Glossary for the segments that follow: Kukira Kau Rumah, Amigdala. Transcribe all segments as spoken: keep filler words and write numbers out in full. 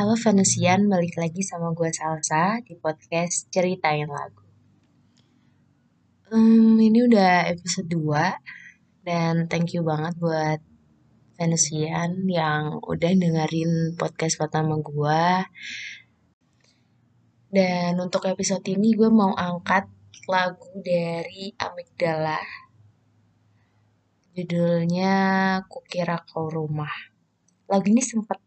Halo Venusian, balik lagi sama gue Salsa di podcast Ceritain Lagu. um, Ini udah episode dua. Dan thank you banget buat Venusian yang udah dengerin podcast pertama gue. Dan untuk episode ini gue mau angkat lagu dari Amigdala. Judulnya Kukira Kau Rumah. Lagu ini sempat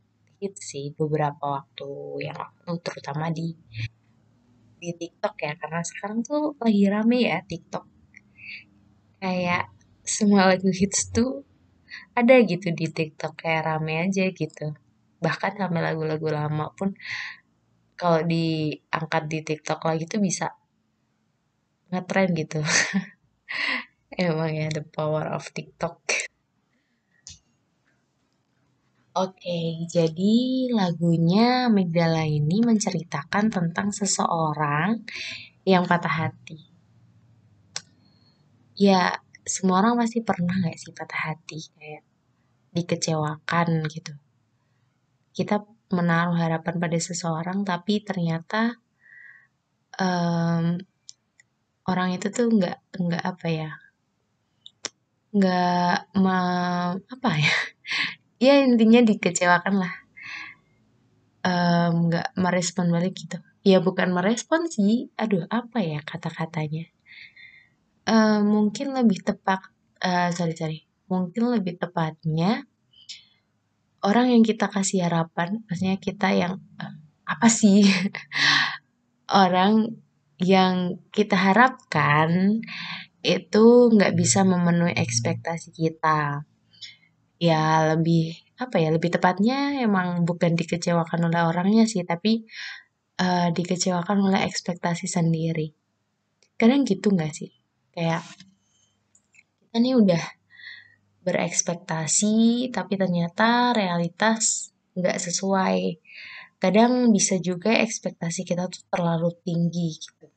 hit sih beberapa waktu yang lalu, terutama di di TikTok ya, karena sekarang tuh lagi rame ya TikTok. Kayak semua lagu hits tuh ada gitu di TikTok, kayak rame aja gitu. Bahkan sampai lagu-lagu lama pun kalau diangkat di TikTok lagi tuh bisa ngetrend gitu. Emang ya, the power of TikTok. Oke, okay, jadi lagunya Amigdala ini menceritakan tentang seseorang yang patah hati. Ya, semua orang pasti pernah gak sih patah hati, kayak dikecewakan gitu. Kita menaruh harapan pada seseorang, tapi ternyata um, orang itu tuh nggak nggak apa ya, nggak ma apa ya, ya intinya dikecewakan lah, nggak um, merespon balik gitu. Ya bukan merespon sih, aduh apa ya kata-katanya, uh, mungkin lebih tepat, uh, sorry sorry, mungkin lebih tepatnya orang yang kita kasih harapan, maksudnya kita yang, eh, apa sih, orang yang kita harapkan itu nggak bisa memenuhi ekspektasi kita. Ya lebih, apa ya, lebih tepatnya emang bukan dikecewakan oleh orangnya sih, tapi eh, dikecewakan oleh ekspektasi sendiri. Kadang gitu nggak sih? Kayak, kita nih udah berekspektasi tapi ternyata realitas nggak sesuai. Kadang bisa juga ekspektasi kita tuh terlalu tinggi gitu.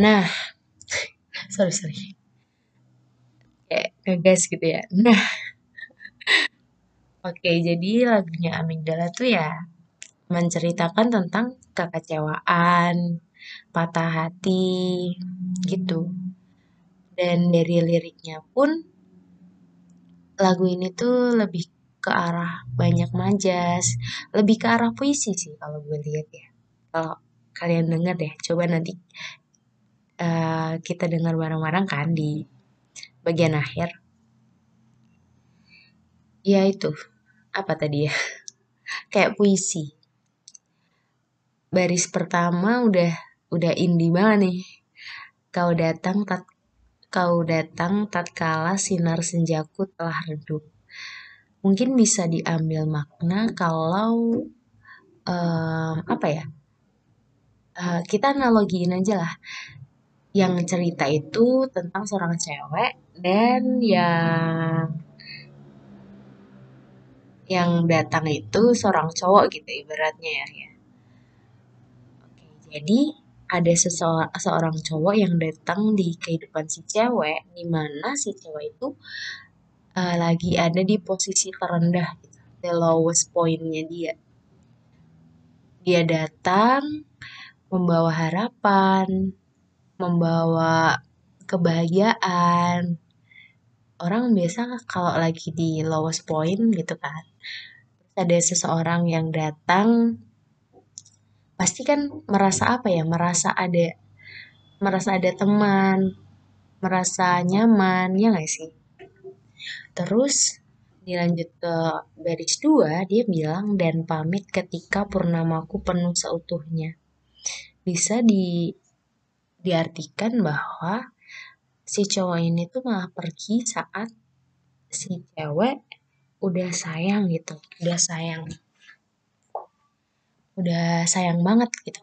Nah, sorry sorry, kayak ngegas gitu ya. Nah, oke okay, jadi lagunya Amigdala tuh ya menceritakan tentang kekecewaan, patah hati gitu. Dan dari liriknya pun lagu ini tuh lebih ke arah banyak majas, lebih ke arah puisi sih kalau gue lihat ya. Kalau kalian dengar deh, coba nanti uh, kita dengar bareng-bareng kan di bagian akhir. Ya itu, apa tadi ya? Kayak puisi. Baris pertama udah udah indie banget nih. Kau datang tak Kau datang tatkala sinar senjaku telah redup. Mungkin bisa diambil makna kalau um, apa ya? Uh, kita analogiin aja lah. Yang cerita itu tentang seorang cewek dan yang yang datang itu seorang cowok gitu ibaratnya ya. Oke, jadi ada seseorang cowok yang datang di kehidupan si cewek, di mana si cewek itu uh, lagi ada di posisi terendah, gitu, the lowest point-nya dia. Dia datang membawa harapan, membawa kebahagiaan. Orang biasa kalau lagi di lowest point gitu kan, ada seseorang yang datang pasti kan merasa apa ya, merasa ada merasa ada teman, merasa nyaman, ya gak sih? Terus dilanjut ke baris dua, dia bilang dan pamit ketika purnamaku penuh seutuhnya. Bisa di diartikan bahwa si cowok ini tuh malah pergi saat si cewek udah sayang gitu, udah sayang udah sayang banget gitu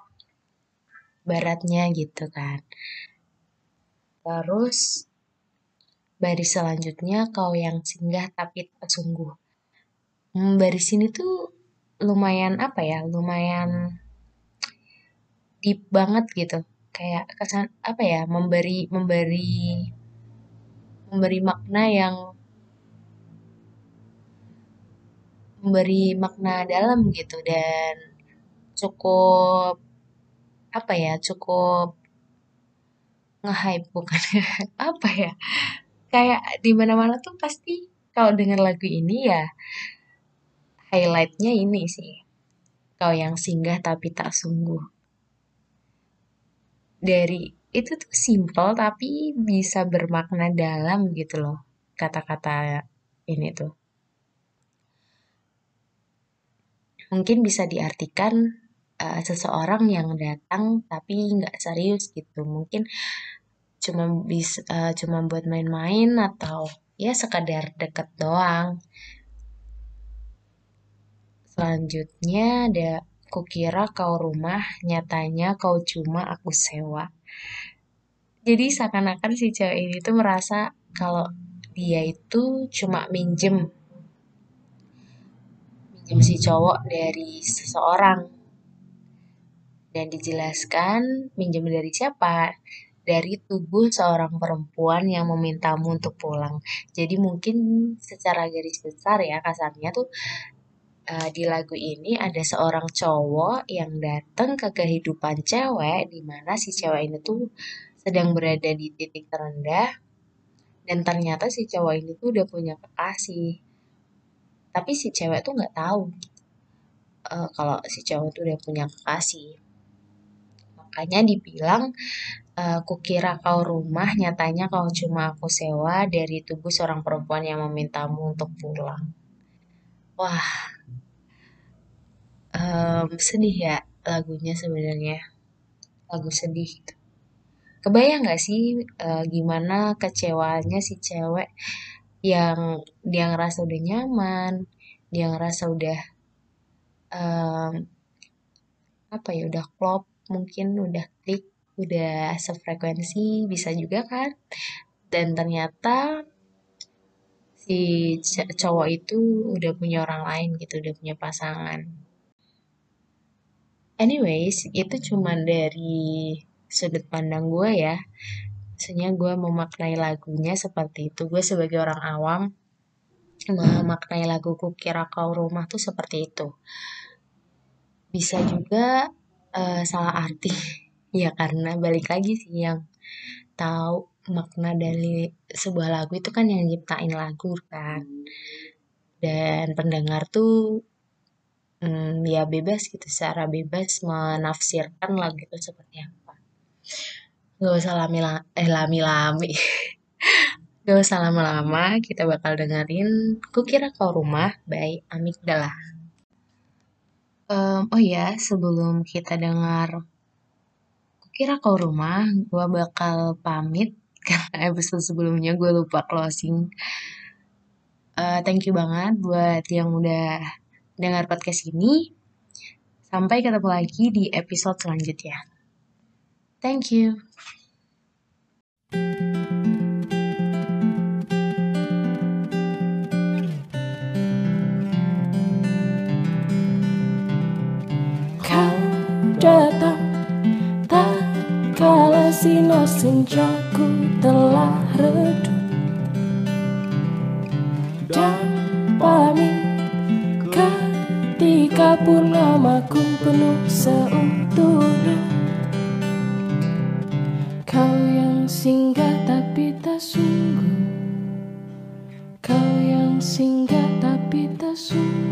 baratnya gitu kan. Terus baris selanjutnya, kau yang singgah tapi tak sungguh. hmm, baris ini tuh lumayan apa ya, lumayan deep banget gitu, kayak kesan apa ya, memberi memberi memberi makna yang memberi makna dalam gitu, dan cukup apa ya, cukup nge-hype, bukan apa ya, kayak di mana-mana tuh pasti kalau dengar lagu ini ya highlightnya ini sih, kau yang singgah tapi tak sungguh. Dari itu tuh simple tapi bisa bermakna dalam gitu loh kata-kata ini tuh. Mungkin bisa diartikan uh, seseorang yang datang tapi nggak serius gitu, mungkin cuma bisa uh, cuma buat main-main atau ya sekadar deket doang. Selanjutnya ada kukira kau rumah, nyatanya kau cuma aku sewa. Jadi seakan-akan si cewek ini tuh merasa kalau dia itu cuma minjem minjem si cowok dari seseorang, dan dijelaskan minjem dari siapa, dari tubuh seorang perempuan yang memintamu untuk pulang. Jadi mungkin secara garis besar ya kasarnya tuh uh, di lagu ini ada seorang cowok yang datang ke kehidupan cewek, di mana si cewek ini tuh sedang berada di titik terendah, dan ternyata si cowok ini tuh udah punya kekasih, tapi si cewek tuh nggak tahu uh, kalau si cowok tuh udah punya kekasih. Makanya dibilang Uh, kukira kau rumah, nyatanya kau cuma aku sewa, dari tubuh seorang perempuan yang memintamu untuk pulang. Wah, um, sedih ya lagunya sebenarnya, lagu sedih. Kebayang nggak sih uh, gimana kecewanya si cewek yang dia ngerasa udah nyaman, dia ngerasa udah um, apa ya, udah klop, mungkin udah klik, udah sefrekuensi bisa juga kan, dan ternyata si cowok itu udah punya orang lain gitu, udah punya pasangan. Anyways, itu cuma dari sudut pandang gue ya, maksudnya gue memaknai lagunya seperti itu. Gue sebagai orang awam memaknai lagu kukira kau rumah tuh seperti itu. Bisa juga uh, salah arti. Ya karena balik lagi sih, yang tahu makna dari sebuah lagu itu kan yang nyiptain lagu kan. Dan pendengar tuh hmm, ya bebas gitu, secara bebas menafsirkan lagu itu seperti apa. Gak usah lami-lami, eh lami-lami. Gak usah lama-lama, kita bakal dengerin Kukira Kau Rumah by Amigdala. Um, oh ya, sebelum kita dengar Kukira Kau Rumah, gue bakal pamit karena episode sebelumnya gue lupa closing. Uh, thank you banget buat yang udah dengar podcast ini. Sampai ketemu lagi di episode selanjutnya. Thank you. Kau datang kala sinar senjaku telah redup, dan pamit ketika purnamaku penuh seutuhnya. Kau yang singgah tapi tak sungguh, kau yang singgah tapi tak sungguh.